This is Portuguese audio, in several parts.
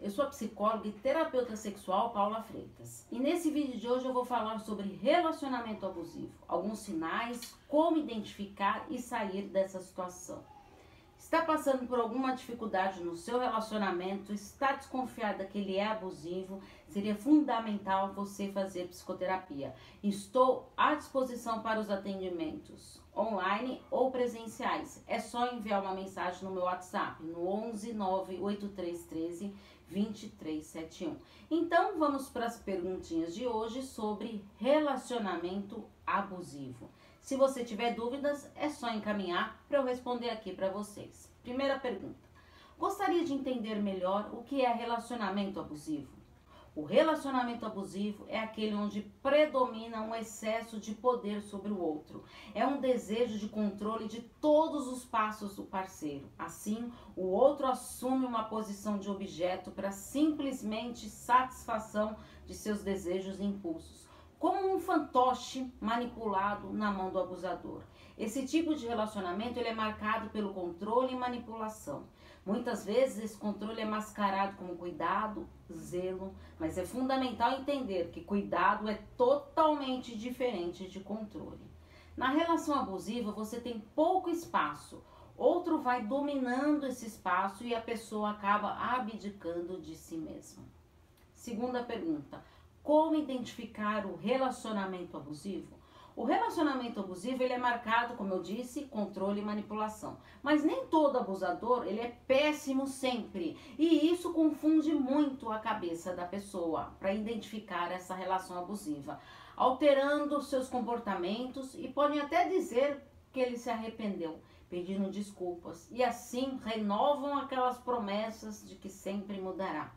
Eu sou a psicóloga e terapeuta sexual Paula Freitas. E nesse vídeo de hoje eu vou falar sobre relacionamento abusivo, alguns sinais, como identificar e sair dessa situação. Está passando por alguma dificuldade no seu relacionamento, está desconfiada que ele é abusivo, seria fundamental você fazer psicoterapia. Estou à disposição para os atendimentos online ou presenciais. É só enviar uma mensagem no meu WhatsApp, no 11 98313 2371. Então, vamos para as perguntinhas de hoje sobre relacionamento abusivo. Se você tiver dúvidas, é só encaminhar para eu responder aqui para vocês. Primeira pergunta: gostaria de entender melhor o que é relacionamento abusivo? O relacionamento abusivo é aquele onde predomina um excesso de poder sobre o outro. É um desejo de controle de todos os passos do parceiro. Assim, o outro assume uma posição de objeto para simplesmente satisfação de seus desejos e impulsos, como um fantoche manipulado na mão do abusador. Esse tipo de relacionamento ele é marcado pelo controle e manipulação. Muitas vezes esse controle é mascarado como cuidado, zelo, mas é fundamental entender que cuidado é totalmente diferente de controle. Na relação abusiva você tem pouco espaço, outro vai dominando esse espaço e a pessoa acaba abdicando de si mesma. Segunda pergunta: como identificar o relacionamento abusivo? O relacionamento abusivo ele é marcado, como eu disse, controle e manipulação. Mas nem todo abusador ele é péssimo sempre. E isso confunde muito a cabeça da pessoa para identificar essa relação abusiva, alterando seus comportamentos e podem até dizer que ele se arrependeu, pedindo desculpas. E assim renovam aquelas promessas de que sempre mudará.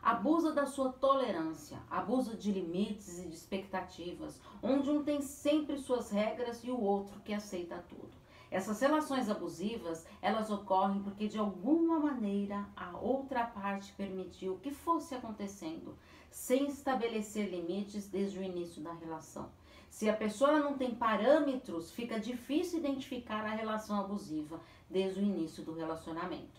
Abusa da sua tolerância, abusa de limites e de expectativas, onde um tem sempre suas regras e o outro que aceita tudo. Essas relações abusivas, elas ocorrem porque de alguma maneira a outra parte permitiu que fosse acontecendo, sem estabelecer limites desde o início da relação. Se a pessoa não tem parâmetros, fica difícil identificar a relação abusiva desde o início do relacionamento.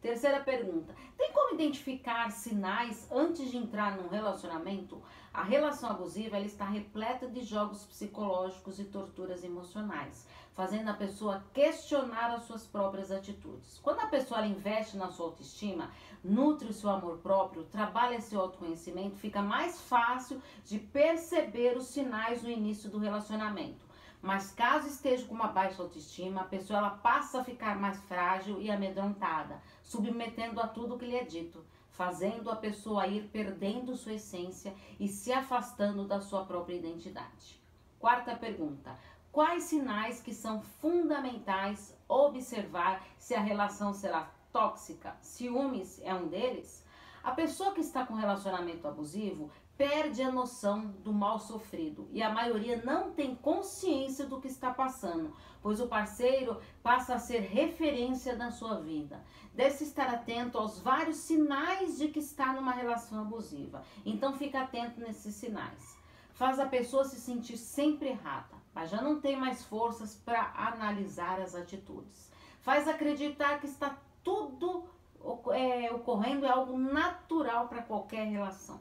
Terceira pergunta: tem como identificar sinais antes de entrar num relacionamento? A relação abusiva ela está repleta de jogos psicológicos e torturas emocionais, fazendo a pessoa questionar as suas próprias atitudes. Quando a pessoa investe na sua autoestima, nutre o seu amor próprio, trabalha seu autoconhecimento, fica mais fácil de perceber os sinais no início do relacionamento. Mas caso esteja com uma baixa autoestima, a pessoa ela passa a ficar mais frágil e amedrontada, submetendo a tudo que lhe é dito, fazendo a pessoa ir perdendo sua essência e se afastando da sua própria identidade. Quarta pergunta: quais sinais que são fundamentais observar se a relação será tóxica? Ciúmes é um deles? A pessoa que está com relacionamento abusivo perde a noção do mal sofrido e a maioria não tem consciência do que está passando, pois o parceiro passa a ser referência na sua vida. Deve-se estar atento aos vários sinais de que está numa relação abusiva. Então fica atento nesses sinais. Faz a pessoa se sentir sempre errada, mas já não tem mais forças para analisar as atitudes. Faz acreditar que está tudo ocorrendo é algo natural para qualquer relação.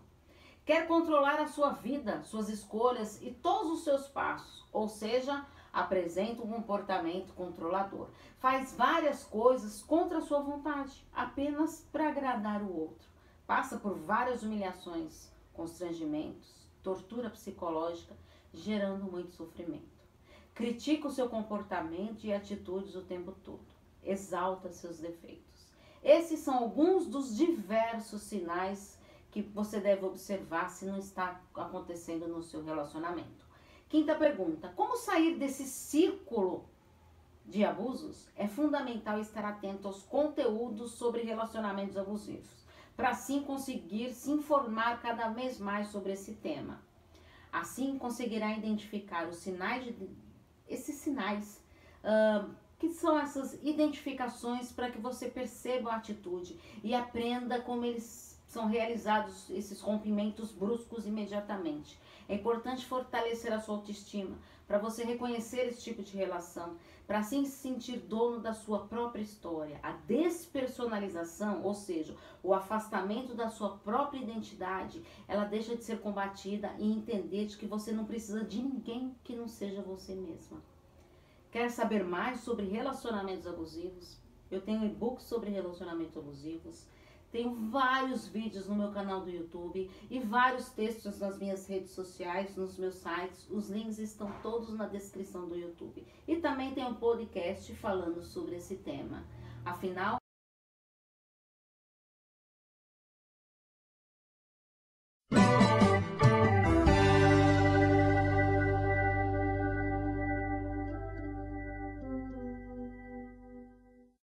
Quer controlar a sua vida, suas escolhas e todos os seus passos, ou seja, apresenta um comportamento controlador. Faz várias coisas contra a sua vontade, apenas para agradar o outro. Passa por várias humilhações, constrangimentos, tortura psicológica, gerando muito sofrimento. Critica o seu comportamento e atitudes o tempo todo. Exalta seus defeitos. Esses são alguns dos diversos sinais que você deve observar se não está acontecendo no seu relacionamento. Quinta pergunta: como sair desse círculo de abusos? É fundamental estar atento aos conteúdos sobre relacionamentos abusivos, para assim conseguir se informar cada vez mais sobre esse tema. Assim conseguirá identificar os sinais, que são essas identificações para que você perceba a atitude e aprenda como eles são realizados esses rompimentos bruscos imediatamente. É importante fortalecer a sua autoestima, para você reconhecer esse tipo de relação, para assim se sentir dono da sua própria história. A despersonalização, ou seja, o afastamento da sua própria identidade, ela deixa de ser combatida e entender de que você não precisa de ninguém que não seja você mesma. Quer saber mais sobre relacionamentos abusivos? Eu tenho e-books sobre relacionamentos abusivos. Tenho vários vídeos no meu canal do YouTube e vários textos nas minhas redes sociais, nos meus sites. Os links estão todos na descrição do YouTube. E também tem um podcast falando sobre esse tema. Afinal,